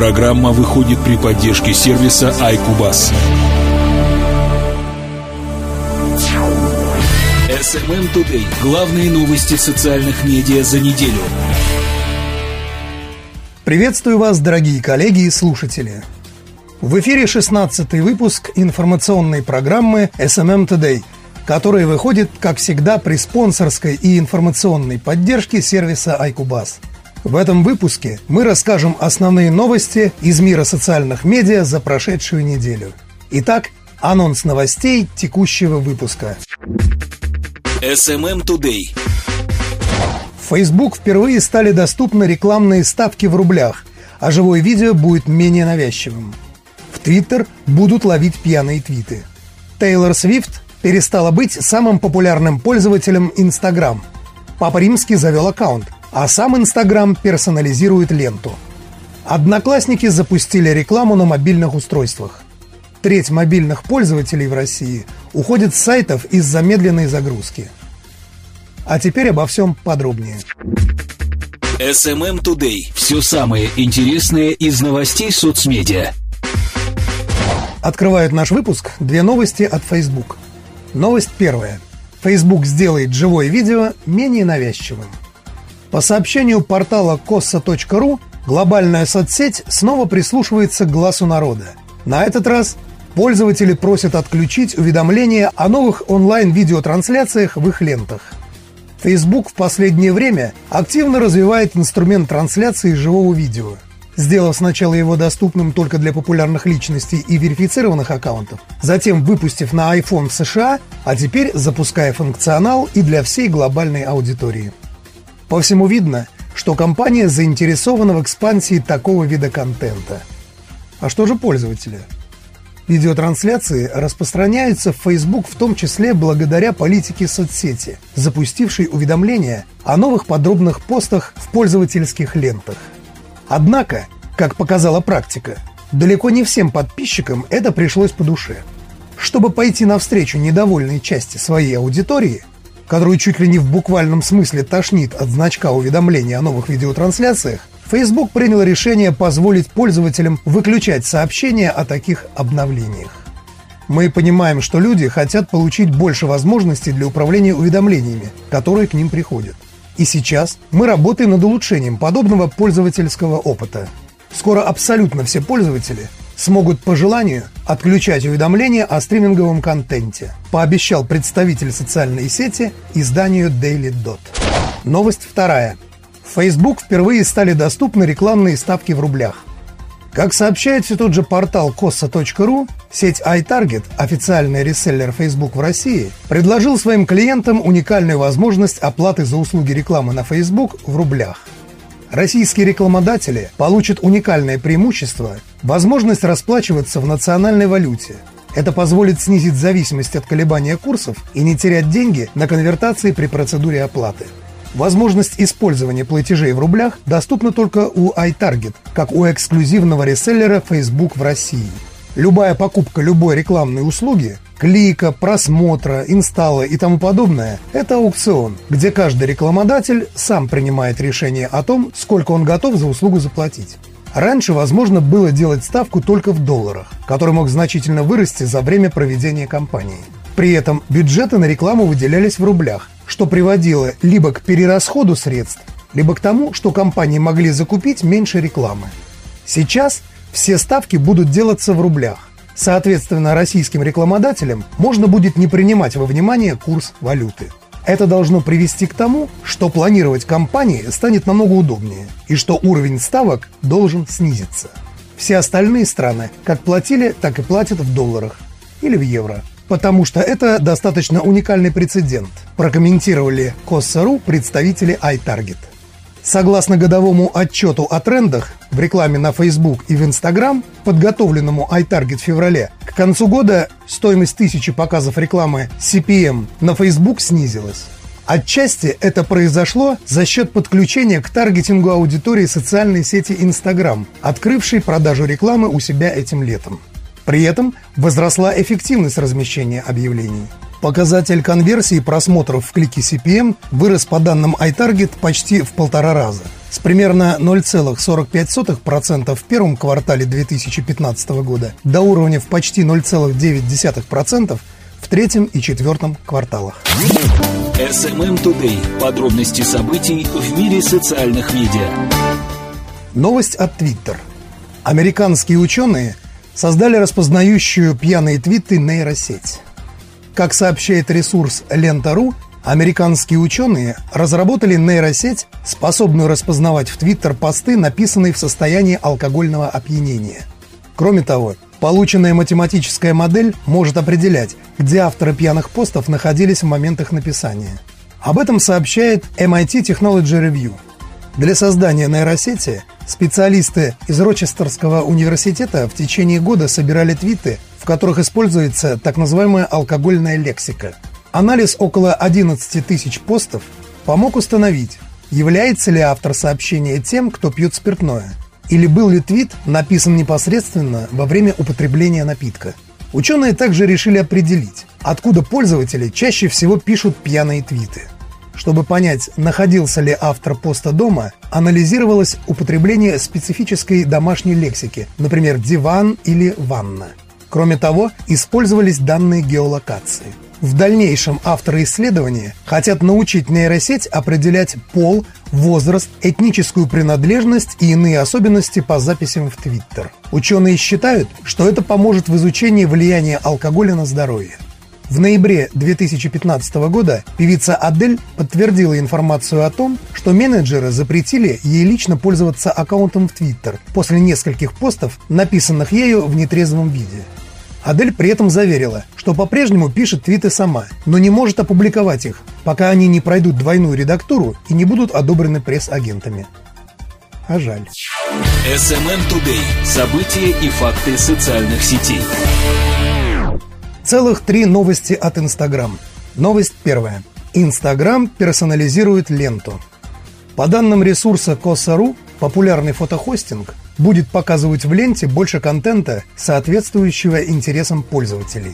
Программа выходит при поддержке сервиса Айкубас. SMM Today. Главные новости социальных медиа за неделю. Приветствую вас, дорогие коллеги и слушатели. В эфире 16-й выпуск информационной программы SMM Today, которая выходит, как всегда, при спонсорской и информационной поддержке сервиса Айкубас. В этом выпуске мы расскажем основные новости из мира социальных медиа за прошедшую неделю. Итак, анонс новостей текущего выпуска. SMM Today. В Facebook впервые стали доступны рекламные ставки в рублях, а живое видео будет менее навязчивым. В Twitter будут ловить пьяные твиты. Taylor Swift перестала быть самым популярным пользователем Instagram. Папа Римский завел аккаунт, а сам Instagram персонализирует ленту. Одноклассники запустили рекламу на мобильных устройствах. Треть мобильных пользователей в России уходит с сайтов из-за медленной загрузки. А теперь обо всем подробнее. SMM Today. Все самое интересное из новостей соцмедиа. Открывают наш выпуск две новости от Facebook. Новость первая. Facebook сделает живое видео менее навязчивым. По сообщению портала cossa.ru, глобальная соцсеть снова прислушивается к гласу народа. На этот раз пользователи просят отключить уведомления о новых онлайн-видеотрансляциях в их лентах. Facebook в последнее время активно развивает инструмент трансляции живого видео, сделав сначала его доступным только для популярных личностей и верифицированных аккаунтов, затем выпустив на iPhone в США, а теперь запуская функционал и для всей глобальной аудитории. По всему видно, что компания заинтересована в экспансии такого вида контента. А что же пользователи? Видеотрансляции распространяются в Facebook в том числе благодаря политике соцсети, запустившей уведомления о новых подробных постах в пользовательских лентах. Однако, как показала практика, далеко не всем подписчикам это пришлось по душе. Чтобы пойти навстречу недовольной части своей аудитории, которую чуть ли не в буквальном смысле тошнит от значка уведомлений о новых видеотрансляциях, Facebook принял решение позволить пользователям выключать сообщения о таких обновлениях. Мы понимаем, что люди хотят получить больше возможностей для управления уведомлениями, которые к ним приходят. И сейчас мы работаем над улучшением подобного пользовательского опыта. Скоро абсолютно все пользователи смогут по желанию отключать уведомления о стриминговом контенте, пообещал представитель социальной сети изданию Daily Dot. Новость вторая. В Facebook впервые стали доступны рекламные ставки в рублях. Как сообщает все тот же портал cossa.ru, сеть iTarget, официальный реселлер Facebook в России, предложил своим клиентам уникальную возможность оплаты за услуги рекламы на Facebook в рублях. Российские рекламодатели получат уникальное преимущество – возможность расплачиваться в национальной валюте. Это позволит снизить зависимость от колебания курсов и не терять деньги на конвертации при процедуре оплаты. Возможность использования платежей в рублях доступна только у iTarget, как у эксклюзивного реселлера Facebook в России. Любая покупка любой рекламной услуги – клика, просмотра, инсталла и тому подобное – это аукцион, где каждый рекламодатель сам принимает решение о том, сколько он готов за услугу заплатить. Раньше возможно было делать ставку только в долларах, который мог значительно вырасти за время проведения кампании. При этом бюджеты на рекламу выделялись в рублях, что приводило либо к перерасходу средств, либо к тому, что компании могли закупить меньше рекламы. Сейчас все ставки будут делаться в рублях. Соответственно, российским рекламодателям можно будет не принимать во внимание курс валюты. Это должно привести к тому, что планировать кампании станет намного удобнее и что уровень ставок должен снизиться. Все остальные страны как платили, так и платят в долларах или в евро. Потому что это достаточно уникальный прецедент, прокомментировали cossa.ru представители iTarget. Согласно годовому отчету о трендах в рекламе на Facebook и в Instagram, подготовленному iTarget в феврале, к концу года стоимость 1000 показов рекламы CPM на Facebook снизилась. Отчасти это произошло за счет подключения к таргетингу аудитории социальной сети Instagram, открывшей продажу рекламы у себя этим летом. При этом возросла эффективность размещения объявлений. Показатель конверсии просмотров в клике CPM вырос по данным iTarget почти в 1,5 раза. с примерно 0,45% в первом квартале 2015 года до уровня в почти 0,9% в третьем и четвертом кварталах. SMM Today. Подробности событий в мире социальных медиа. Новость от Twitter. Американские ученые создали распознающую пьяные твиты нейросеть. Как сообщает ресурс Lenta.ru, американские ученые разработали нейросеть, способную распознавать в Twitter посты, написанные в состоянии алкогольного опьянения. Кроме того, полученная математическая модель может определять, где авторы пьяных постов находились в момент их написания. Об этом сообщает MIT Technology Review. Для создания нейросети специалисты из Рочестерского университета в течение года собирали твиты, в которых используется так называемая алкогольная лексика. Анализ около 11 тысяч постов помог установить, является ли автор сообщения тем, кто пьет спиртное, или был ли твит написан непосредственно во время употребления напитка. Ученые также решили определить, откуда пользователи чаще всего пишут пьяные твиты. Чтобы понять, находился ли автор поста дома, анализировалось употребление специфической домашней лексики, например, «диван» или «ванна». Кроме того, использовались данные геолокации. В дальнейшем авторы исследования хотят научить нейросеть определять пол, возраст, этническую принадлежность и иные особенности по записям в Твиттер. Ученые считают, что это поможет в изучении влияния алкоголя на здоровье. В ноябре 2015 года певица Адель подтвердила информацию о том, что менеджеры запретили ей лично пользоваться аккаунтом в Твиттер после нескольких постов, написанных ею в нетрезвом виде. Адель при этом заверила, что по-прежнему пишет твиты сама, но не может опубликовать их, пока они не пройдут двойную редактуру и не будут одобрены пресс-агентами. А жаль. SMM Today. События и факты социальных сетей. Целых 3 новости от Инстаграм. Новость первая. Инстаграм персонализирует ленту. По данным ресурса cossa.ru, популярный фотохостинг будет показывать в ленте больше контента, соответствующего интересам пользователей.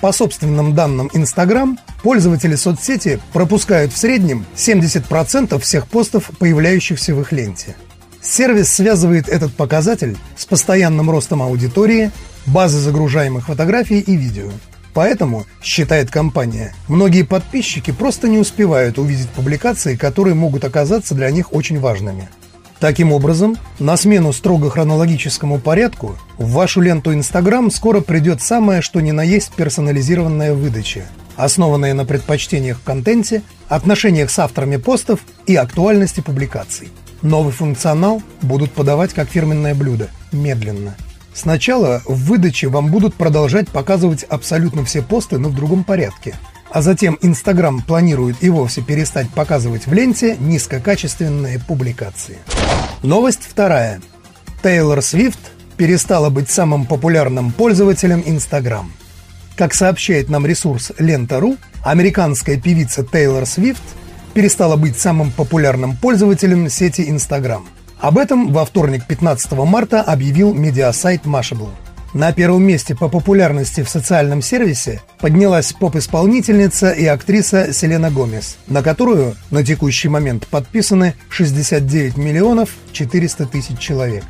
По собственным данным Instagram, пользователи соцсети пропускают в среднем 70% всех постов, появляющихся в их ленте. Сервис связывает этот показатель с постоянным ростом аудитории, базы загружаемых фотографий и видео. Поэтому, считает компания, многие подписчики просто не успевают увидеть публикации, которые могут оказаться для них очень важными. Таким образом, на смену строго хронологическому порядку в вашу ленту Instagram скоро придет самое что ни на есть персонализированная выдача, основанная на предпочтениях в контенте, отношениях с авторами постов и актуальности публикаций. Новый функционал будут подавать как фирменное блюдо, медленно. Сначала в выдаче вам будут продолжать показывать абсолютно все посты, но в другом порядке. А затем Instagram планирует и вовсе перестать показывать в ленте низкокачественные публикации. Новость вторая. Taylor Swift перестала быть самым популярным пользователем Instagram. Как сообщает нам ресурс Lenta.ru, американская певица Taylor Swift перестала быть самым популярным пользователем сети Instagram. Об этом во вторник, 15 марта, объявил медиасайт Mashable. На первом месте по популярности в социальном сервисе поднялась поп-исполнительница и актриса Селена Гомес, на которую на текущий момент подписаны 69 миллионов 400 тысяч человек.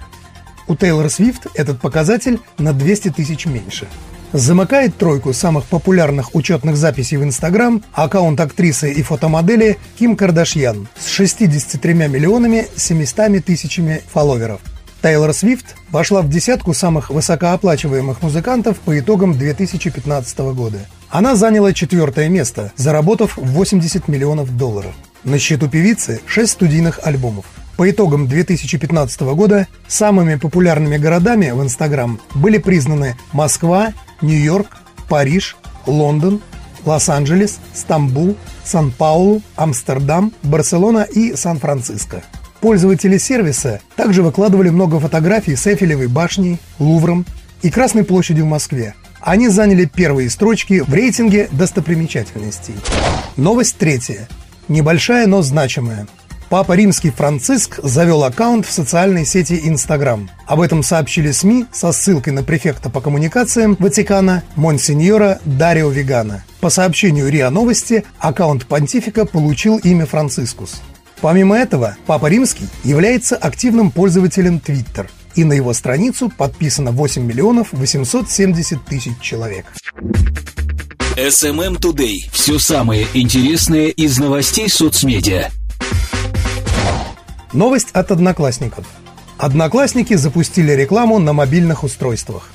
У Тейлор Свифт этот показатель на 200 тысяч меньше. Замыкает тройку самых популярных учетных записей в Инстаграм аккаунт актрисы и фотомодели Ким Кардашьян с 63 миллионами 700 тысячами фолловеров. Тейлор Свифт вошла в десятку самых высокооплачиваемых музыкантов по итогам 2015 года. Она заняла 4-е место, заработав $80 миллионов. На счету певицы 6 студийных альбомов. По итогам 2015 года самыми популярными городами в Инстаграм были признаны Москва, Нью-Йорк, Париж, Лондон, Лос-Анджелес, Стамбул, Сан-Паулу, Амстердам, Барселона и Сан-Франциско. Пользователи сервиса также выкладывали много фотографий с Эйфелевой башней, Лувром и Красной площадью в Москве. Они заняли первые строчки в рейтинге достопримечательностей. Новость третья. Небольшая, но значимая. Папа Римский Франциск завел аккаунт в социальной сети Instagram. Об этом сообщили СМИ со ссылкой на префекта по коммуникациям Ватикана монсеньора Дарио Вегана. По сообщению РИА Новости, аккаунт понтифика получил имя Францискус. Помимо этого, Папа Римский является активным пользователем Twitter, и на его страницу подписано 8 миллионов 870 тысяч человек. SMM Today. Все самое интересное из новостей соцмедиа. Новость от «Одноклассников». «Одноклассники» запустили рекламу на мобильных устройствах.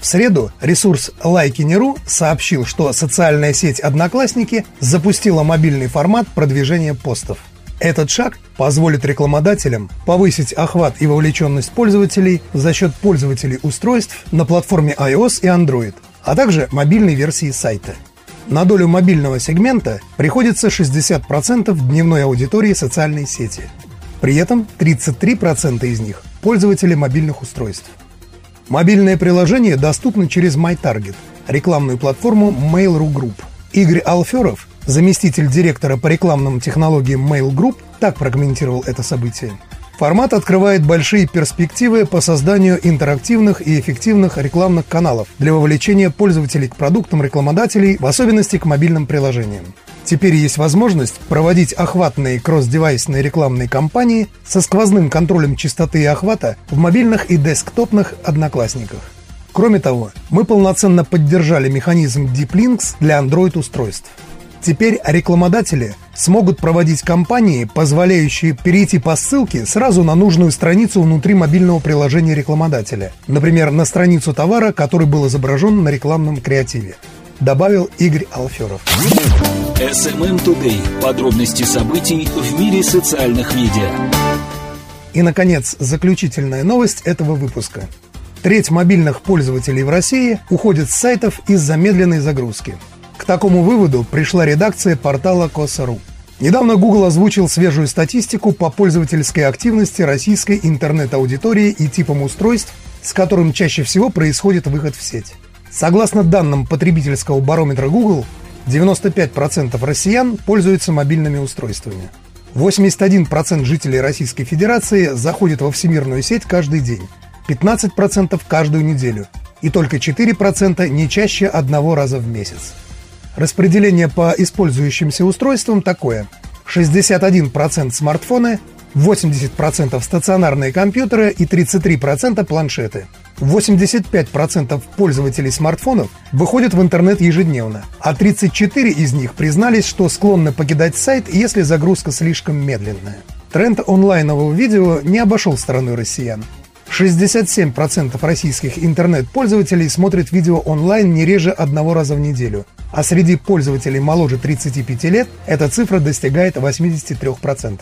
В среду ресурс Like.in.ru сообщил, что социальная сеть «Одноклассники» запустила мобильный формат продвижения постов. Этот шаг позволит рекламодателям повысить охват и вовлеченность пользователей за счет пользователей устройств на платформе iOS и Android, а также мобильной версии сайта. На долю мобильного сегмента приходится 60% дневной аудитории социальной сети. При этом 33% из них – пользователи мобильных устройств. Мобильное приложение доступно через MyTarget, рекламную платформу Mail.ru Group. Игорь Алферов, заместитель директора по рекламным технологиям Mail.ru Group, так прокомментировал это событие. Формат открывает большие перспективы по созданию интерактивных и эффективных рекламных каналов для вовлечения пользователей к продуктам рекламодателей, в особенности к мобильным приложениям. Теперь есть возможность проводить охватные кросс-девайсные рекламные кампании со сквозным контролем частоты и охвата в мобильных и десктопных одноклассниках. Кроме того, мы полноценно поддержали механизм DeepLinks для Android-устройств. Теперь рекламодатели смогут проводить кампании, позволяющие перейти по ссылке сразу на нужную страницу внутри мобильного приложения рекламодателя, например, на страницу товара, который был изображен на рекламном креативе, добавил Игорь Алферов. SMM Today. Подробности событий в мире социальных медиа. И, наконец, заключительная новость этого выпуска. Треть мобильных пользователей в России уходит с сайтов из-за медленной загрузки. К такому выводу пришла редакция портала «Косару». Недавно Google озвучил свежую статистику по пользовательской активности российской интернет-аудитории и типам устройств, с которым чаще всего происходит выход в сеть. Согласно данным потребительского барометра Google, 95% россиян пользуются мобильными устройствами. 81% жителей Российской Федерации заходят во всемирную сеть каждый день, 15% каждую неделю, и только 4% не чаще одного раза в месяц. Распределение по использующимся устройствам такое: 61% смартфоны, 80% стационарные компьютеры и 33% планшеты. 85% пользователей смартфонов выходят в интернет ежедневно, а 34 из них признались, что склонны покидать сайт, если загрузка слишком медленная. Тренд онлайнового видео не обошел стороной россиян. 67% российских интернет-пользователей смотрят видео онлайн не реже одного раза в неделю, а среди пользователей моложе 35 лет эта цифра достигает 83%.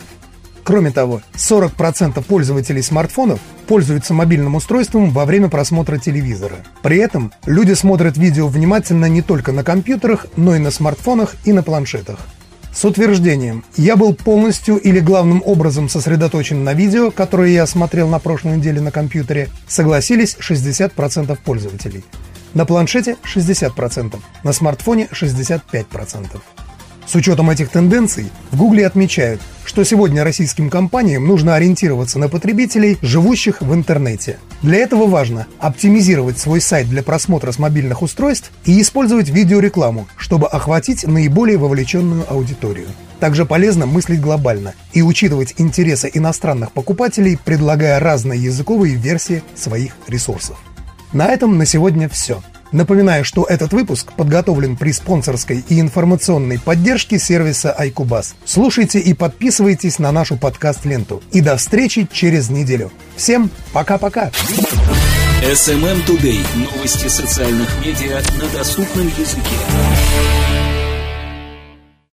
Кроме того, 40% пользователей смартфонов пользуются мобильным устройством во время просмотра телевизора. При этом люди смотрят видео внимательно не только на компьютерах, но и на смартфонах и на планшетах. С утверждением «я был полностью или главным образом сосредоточен на видео, которое я смотрел на прошлой неделе на компьютере», согласились 60% пользователей. На планшете – 60%, на смартфоне – 65%. С учетом этих тенденций в Гугле отмечают, что сегодня российским компаниям нужно ориентироваться на потребителей, живущих в интернете. Для этого важно оптимизировать свой сайт для просмотра с мобильных устройств и использовать видеорекламу, чтобы охватить наиболее вовлеченную аудиторию. Также полезно мыслить глобально и учитывать интересы иностранных покупателей, предлагая разные языковые версии своих ресурсов. На этом на сегодня все. Напоминаю, что этот выпуск подготовлен при спонсорской и информационной поддержке сервиса «Айкубас». Слушайте и подписывайтесь на нашу подкаст-ленту. И до встречи через неделю. Всем пока-пока! SMM Today. Новости социальных медиа на доступном языке.